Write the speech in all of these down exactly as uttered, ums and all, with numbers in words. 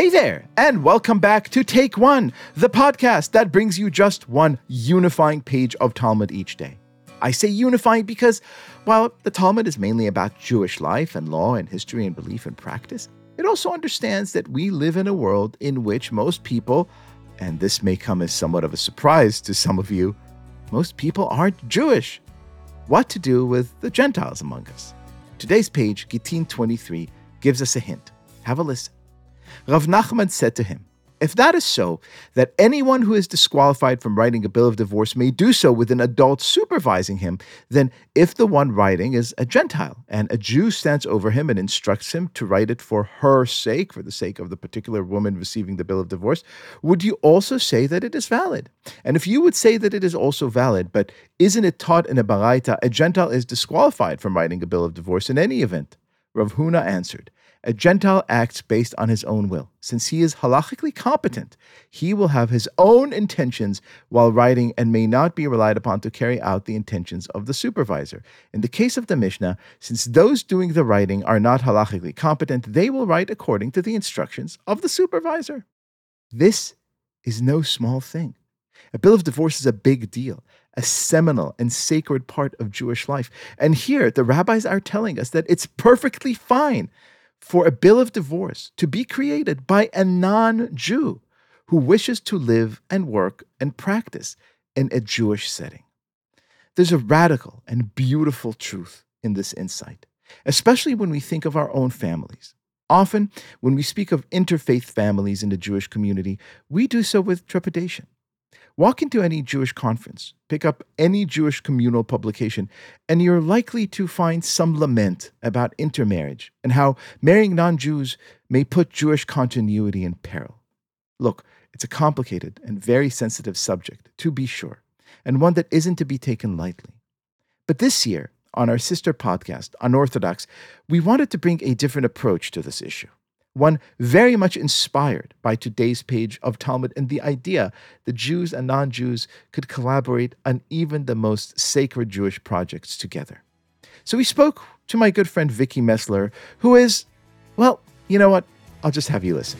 Hey there, and welcome back to Take One, the podcast that brings you just one unifying page of Talmud each day. I say unifying because, while the Talmud is mainly about Jewish life and law and history and belief and practice, it also understands that we live in a world in which most people, and this may come as somewhat of a surprise to some of you, most people aren't Jewish. What to do with the Gentiles among us? Today's page, Gittin twenty-three, gives us a hint. Have a listen. Rav Nachman said to him, "If that is so, that anyone who is disqualified from writing a bill of divorce may do so with an adult supervising him, then if the one writing is a Gentile, and a Jew stands over him and instructs him to write it for her sake, for the sake of the particular woman receiving the bill of divorce, would you also say that it is valid? And if you would say that it is also valid, but isn't it taught in a Baraita, a Gentile is disqualified from writing a bill of divorce in any event?" Rav Huna answered, "A Gentile acts based on his own will. Since he is halachically competent, he will have his own intentions while writing and may not be relied upon to carry out the intentions of the supervisor. In the case of the Mishnah, since those doing the writing are not halachically competent, they will write according to the instructions of the supervisor." This is no small thing. A bill of divorce is a big deal, a seminal and sacred part of Jewish life. And here, the rabbis are telling us that it's perfectly fine for a bill of divorce to be created by a non-Jew who wishes to live and work and practice in a Jewish setting. There's a radical and beautiful truth in this insight, especially when we think of our own families. Often, when we speak of interfaith families in the Jewish community, we do so with trepidation. Walk into any Jewish conference, pick up any Jewish communal publication, and you're likely to find some lament about intermarriage and how marrying non-Jews may put Jewish continuity in peril. Look, it's a complicated and very sensitive subject, to be sure, and one that isn't to be taken lightly. But this year, on our sister podcast, Unorthodox, we wanted to bring a different approach to this issue. One very much inspired by today's page of Talmud and the idea that Jews and non-Jews could collaborate on even the most sacred Jewish projects together. So we spoke to my good friend Vicki Mesler, who is, well, you know what? I'll just have you listen.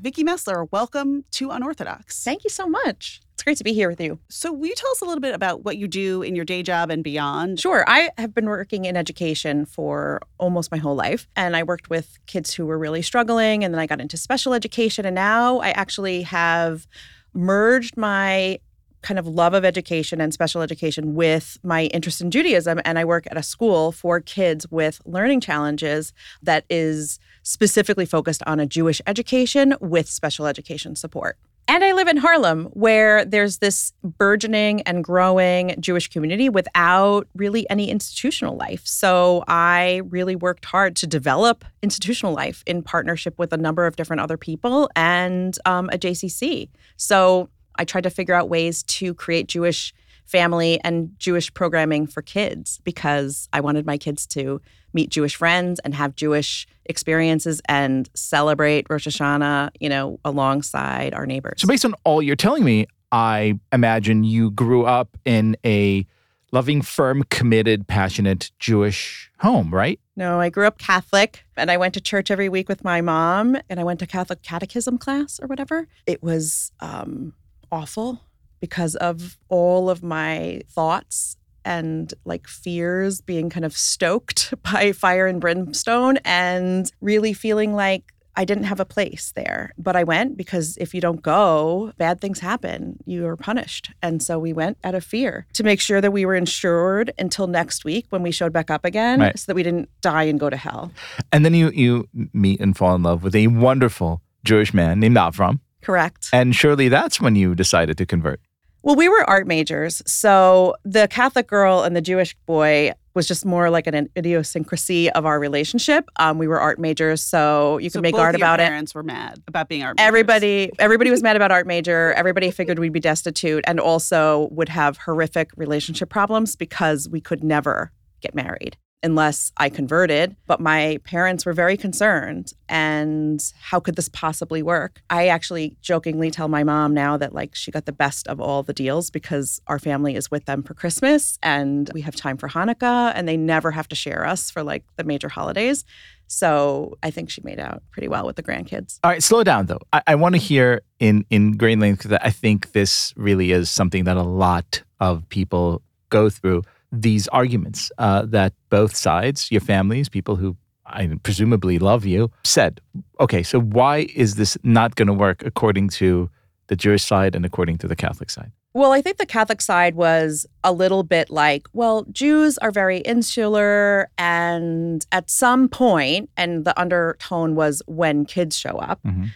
Vicki Mesler, welcome to Unorthodox. Thank you so much. It's great to be here with you. So will you tell us a little bit about what you do in your day job and beyond? Sure. I have been working in education for almost my whole life. And I worked with kids who were really struggling. And then I got into special education. And now I actually have merged my kind of love of education and special education with my interest in Judaism. And I work at a school for kids with learning challenges that is specifically focused on a Jewish education with special education support. And I live in Harlem, where there's this burgeoning and growing Jewish community without really any institutional life. So I really worked hard to develop institutional life in partnership with a number of different other people and um, a J C C. So I tried to figure out ways to create Jewish family and Jewish programming for kids because I wanted my kids to meet Jewish friends and have Jewish experiences and celebrate Rosh Hashanah, you know, alongside our neighbors. So based on all you're telling me, I imagine you grew up in a loving, firm, committed, passionate Jewish home, right? No, I grew up Catholic, and I went to church every week with my mom, and I went to Catholic catechism class or whatever. It was um, awful because of all of my thoughts and like fears being kind of stoked by fire and brimstone and really feeling like I didn't have a place there. But I went because if you don't go, bad things happen. You are punished. And so we went out of fear to make sure that we were insured until next week when we showed back up again, right, so that we didn't die and go to hell. And then you, you meet and fall in love with a wonderful Jewish man named Avram. Correct. And surely that's when you decided to convert. Well, we were art majors, so the Catholic girl and the Jewish boy was just more like an idiosyncrasy of our relationship. Um, we were art majors, so you so could make art about it. Both your parents were mad about being art majors. Everybody, everybody was mad about art major. Everybody figured we'd be destitute and also would have horrific relationship problems because we could never get married. unless I converted. But my parents were very concerned. And how could this possibly work? I actually jokingly tell my mom now that like she got the best of all the deals because our family is with them for Christmas and we have time for Hanukkah and they never have to share us for like the major holidays. So I think she made out pretty well with the grandkids. All right, slow down though. I, I want to hear in, in grain length because I think this really is something that a lot of people go through. These arguments uh, that both sides, your families, people who I presumably love you, said, okay, so why is this not going to work according to the Jewish side and according to the Catholic side? Well, I think the Catholic side was a little bit like, well, Jews are very insular, and at some point, and the undertone was when kids show up, mm-hmm.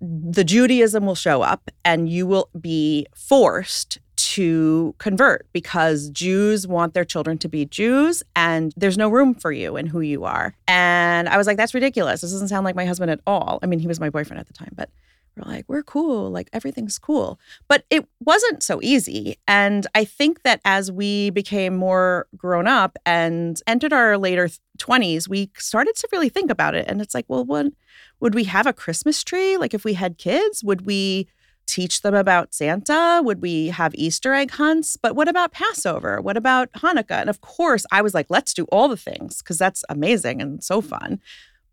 the Judaism will show up and you will be forced to convert because Jews want their children to be Jews and there's no room for you in who you are. And I was like, that's ridiculous. This doesn't sound like my husband at all. I mean, he was my boyfriend at the time, but we're like, we're cool. Like everything's cool. But it wasn't so easy. And I think that as we became more grown up and entered our later twenties, we started to really think about it. And it's like, well, what, would we have a Christmas tree? Like if we had kids, would we teach them about Santa? Would we have Easter egg hunts? But what about Passover? What about Hanukkah? And of course, I was like, let's do all the things because that's amazing and so fun.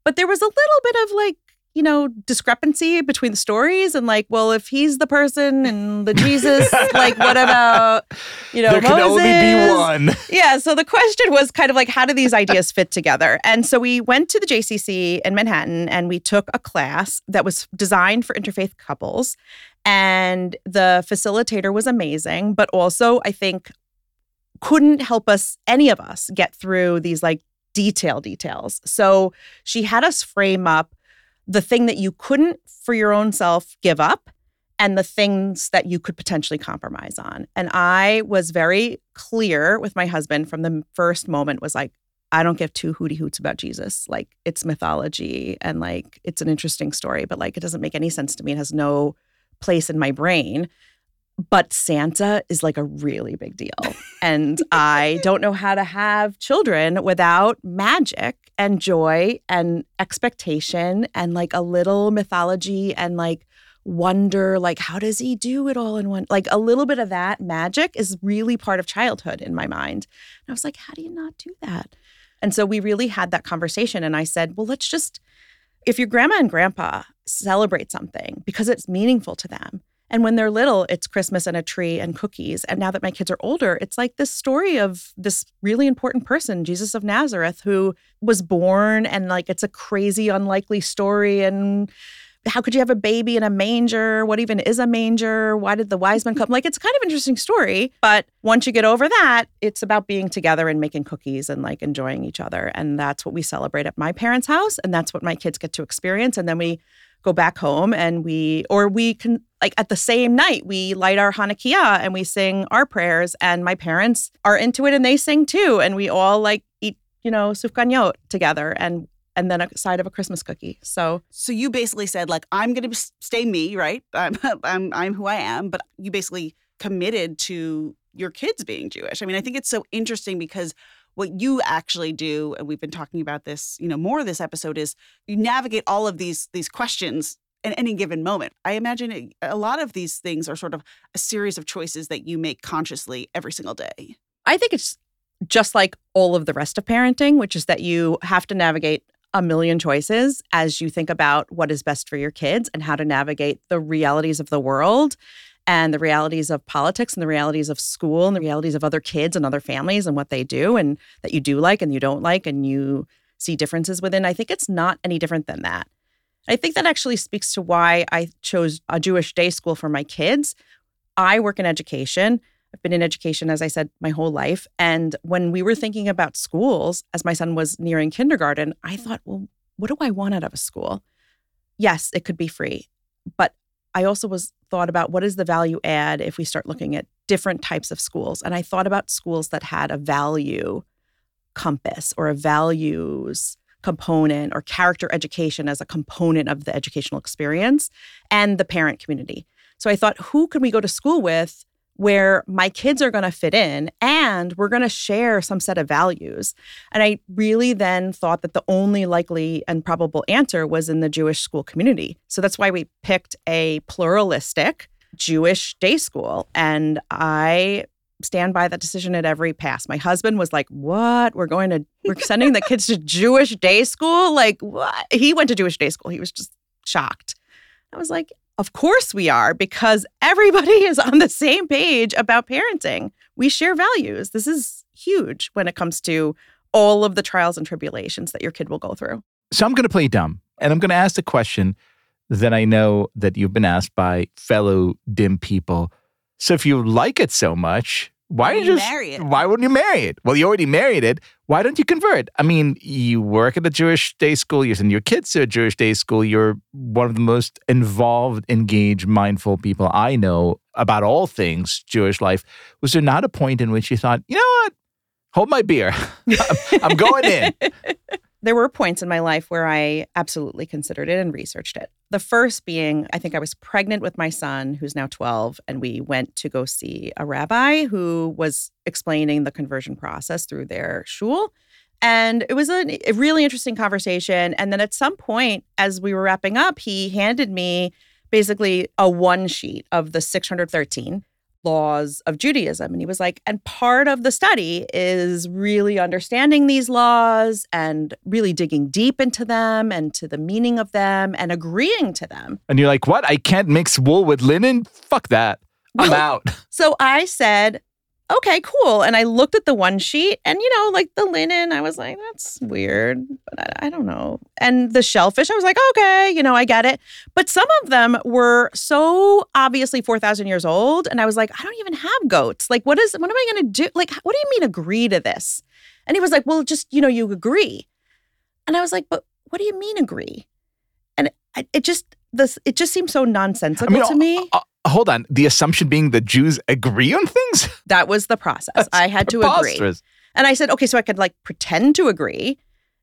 But there was a little bit of like, you know, discrepancy between the stories and like, well, if he's the person and the Jesus, like, what about, you know, there Moses? There can only be one. Yeah. So the question was kind of like, how do these ideas fit together? And so we went to the J C C in Manhattan and we took a class that was designed for interfaith couples. And the facilitator was amazing, but also I think couldn't help us, any of us, get through these like detail details. So she had us frame up the thing that you couldn't for your own self give up and the things that you could potentially compromise on. And I was very clear with my husband from the first moment was like, I don't give two hooty hoots about Jesus. Like it's mythology and like it's an interesting story, but like it doesn't make any sense to me. It has no place in my brain. But Santa is like a really big deal. And I don't know how to have children without magic and joy and expectation and like a little mythology and like wonder, like how does he do it all in one? Like a little bit of that magic is really part of childhood in my mind. And I was like, how do you not do that? And so we really had that conversation. And I said, well, let's just, if your grandma and grandpa celebrate something because it's meaningful to them, and when they're little, it's Christmas and a tree and cookies. And now that my kids are older, it's like this story of this really important person, Jesus of Nazareth, who was born and like it's a crazy, unlikely story. And how could you have a baby in a manger? What even is a manger? Why did the wise men come? Like it's kind of an interesting story. But once you get over that, it's about being together and making cookies and like enjoying each other. And that's what we celebrate at my parents' house. And that's what my kids get to experience. And then we go back home and we, or we can, like at the same night, we light our Hanukkah and we sing our prayers and my parents are into it and they sing too. And we all like eat, you know, sufganiyot together and and then a side of a Christmas cookie. So so you basically said like, I'm going to stay me, right? I'm, I'm I'm who I am. But you basically committed to your kids being Jewish. I mean, I think it's so interesting because what you actually do, and we've been talking about this, you know, more this episode, is you navigate all of these these questions in any given moment. I imagine it, a lot of these things are sort of a series of choices that you make consciously every single day. I think it's just like all of the rest of parenting, which is that you have to navigate a million choices as you think about what is best for your kids and how to navigate the realities of the world and the realities of politics and the realities of school and the realities of other kids and other families and what they do and that you do like and you don't like and you see differences within. I think it's not any different than that. I think that actually speaks to why I chose a Jewish day school for my kids. I work in education. I've been in education, as I said, my whole life. And when we were thinking about schools, as my son was nearing kindergarten, I thought, well, what do I want out of a school? Yes, it could be free, but I also was thought about what is the value add if we start looking at different types of schools. And I thought about schools that had a value compass or a values component or character education as a component of the educational experience and the parent community. So I thought, who can we go to school with where my kids are going to fit in and we're going to share some set of values. And I really then thought that the only likely and probable answer was in the Jewish school community. So that's why we picked a pluralistic Jewish day school. And I stand by that decision at every pass. My husband was like, what? We're going to, we're sending the kids to Jewish day school? Like, what? He went to Jewish day school. He was just shocked. I was like, of course we are, because everybody is on the same page about parenting. We share values. This is huge when it comes to all of the trials and tribulations that your kid will go through. So I'm going to play dumb, and I'm going to ask the question that I know that you've been asked by fellow dim people. So if you like it so much, why don't you just, marry it? Why wouldn't you marry it? Well, you already married it. Why don't you convert? I mean, you work at a Jewish day school. You send your kids to a Jewish day school. You're one of the most involved, engaged, mindful people I know about all things Jewish life. Was there not a point in which you thought, you know what? Hold my beer. I'm, I'm going in. There were points in my life where I absolutely considered it and researched it. The first being, I think I was pregnant with my son, who's now twelve, and we went to go see a rabbi who was explaining the conversion process through their shul. And it was a really interesting conversation. And then at some point, as we were wrapping up, he handed me basically a one sheet of the six hundred thirteen laws of Judaism. And he was like, and part of the study is really understanding these laws and really digging deep into them and to the meaning of them and agreeing to them. And you're like, what? I can't mix wool with linen? Fuck that. I'm out. So I said, okay, cool. And I looked at the one sheet and, you know, like the linen, I was like, that's weird, but I, I don't know. And the shellfish, I was like, okay, you know, I get it. But some of them were so obviously four thousand years old. And I was like, I don't even have goats. Like, what is, what am I going to do? Like, what do you mean agree to this? And he was like, well, just, you know, you agree. And I was like, but what do you mean agree? And it, it just, this, it just seemed so nonsensical I mean, to me. I, I, Hold on. The assumption being the Jews agree on things? That was the process. That's I had to agree. And I said, okay, so I could like pretend to agree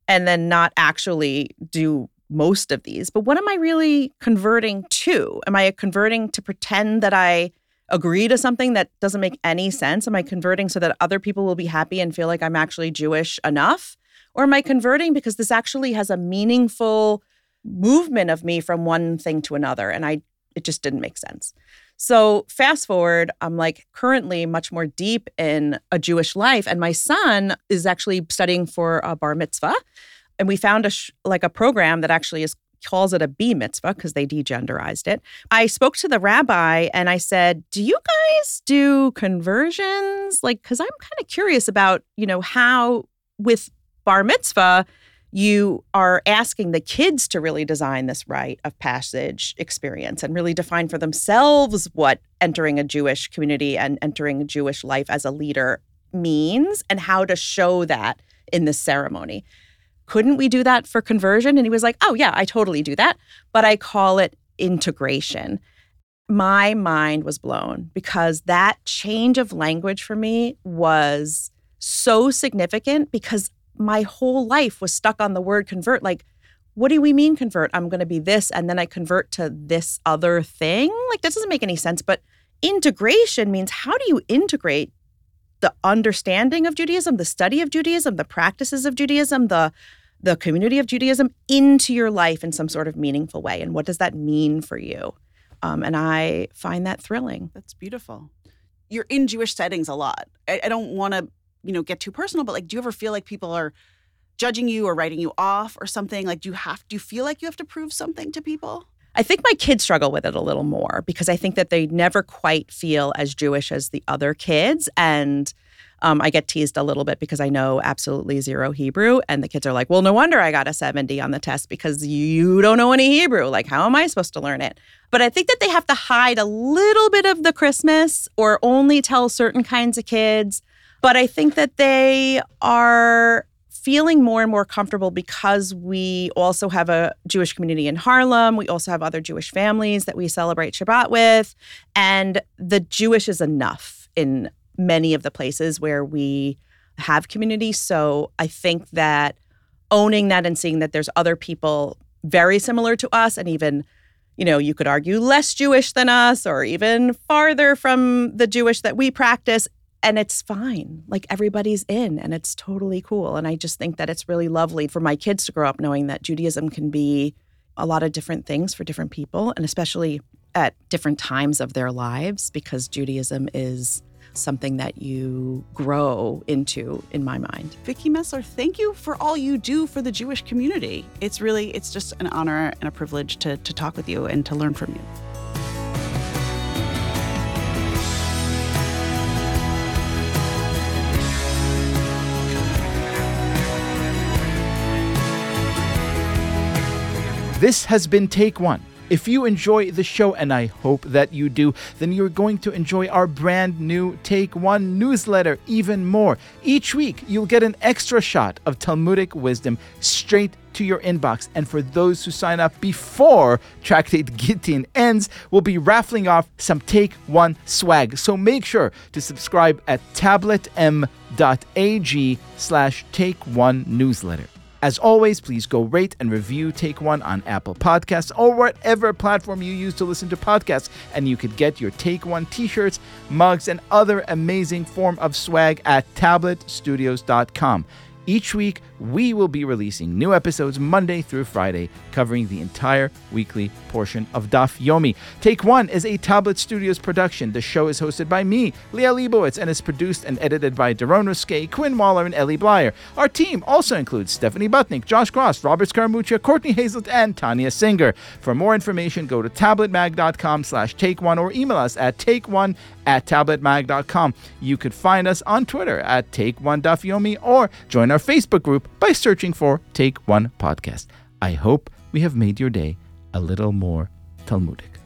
and then not actually do most of these. But what am I really converting to? Am I converting to pretend that I agree to something that doesn't make any sense? Am I converting so that other people will be happy and feel like I'm actually Jewish enough? Or am I converting because this actually has a meaningful movement of me from one thing to another? And I It just didn't make sense. So fast forward, I'm like currently much more deep in a Jewish life. And my son is actually studying for a bar mitzvah. And we found a sh- like a program that actually is calls it a B mitzvah because they degenderized it. I spoke to the rabbi and I said, do you guys do conversions? Like, because I'm kind of curious about, you know, how with bar mitzvah, you are asking the kids to really design this rite of passage experience and really define for themselves what entering a Jewish community and entering Jewish life as a leader means and how to show that in the ceremony. Couldn't we do that for conversion? And he was like, oh, yeah, I totally do that. But I call it integration. My mind was blown because that change of language for me was so significant because my whole life was stuck on the word convert. Like, what do we mean convert? I'm going to be this, and then I convert to this other thing? Like, that doesn't make any sense. But integration means how do you integrate the understanding of Judaism, the study of Judaism, the practices of Judaism, the, the community of Judaism into your life in some sort of meaningful way? And what does that mean for you? Um, and I find that thrilling. That's beautiful. You're in Jewish settings a lot. I, I don't want to you know, get too personal, but like, do you ever feel like people are judging you or writing you off or something? Like, do you have, do you feel like you have to prove something to people? I think my kids struggle with it a little more because I think that they never quite feel as Jewish as the other kids. And um, I get teased a little bit because I know absolutely zero Hebrew. And the kids are like, well, no wonder I got a seventy on the test because you don't know any Hebrew. Like, how am I supposed to learn it? But I think that they have to hide a little bit of the Christmas or only tell certain kinds of kids. But I think that they are feeling more and more comfortable because we also have a Jewish community in Harlem. We also have other Jewish families that we celebrate Shabbat with. And the Jewish is enough in many of the places where we have community. So I think that owning that and seeing that there's other people very similar to us and even you know, you could argue less Jewish than us or even farther from the Jewish that we practice. And it's fine. Like, everybody's in, and it's totally cool. And I just think that it's really lovely for my kids to grow up knowing that Judaism can be a lot of different things for different people, and especially at different times of their lives, because Judaism is something that you grow into, in my mind. Vicki Mesler, thank you for all you do for the Jewish community. It's really, it's just an honor and a privilege to, to talk with you and to learn from you. This has been Take One. If you enjoy the show, and I hope that you do, then you're going to enjoy our brand new Take One newsletter even more. Each week, you'll get an extra shot of Talmudic wisdom straight to your inbox. And for those who sign up before Tractate Gittin ends, we'll be raffling off some Take One swag. So make sure to subscribe at tabletmag.ag slash Take One newsletter. As always, please go rate and review Take One on Apple Podcasts or whatever platform you use to listen to podcasts. And you could get your Take One t-shirts, mugs, and other amazing form of swag at tablet studios dot com. Each week, we will be releasing new episodes Monday through Friday, covering the entire weekly portion of Daf Yomi. Take One is a Tablet Studios production. The show is hosted by me, Liel Leibovitz, and is produced and edited by Darone Ruskay, Quinn Waller, and Elie Bleier. Our team also includes Stephanie Butnick, Josh Kross, Robert Scaramuccia, Courtney Hazlett, and Tanya Singer. For more information, go to tabletmag.com slash Take One or email us at takeone at tabletmag.com. You could find us on Twitter at Take One Daf Yomi or join our Facebook group by searching for Take One Podcast. I hope we have made your day a little more Talmudic.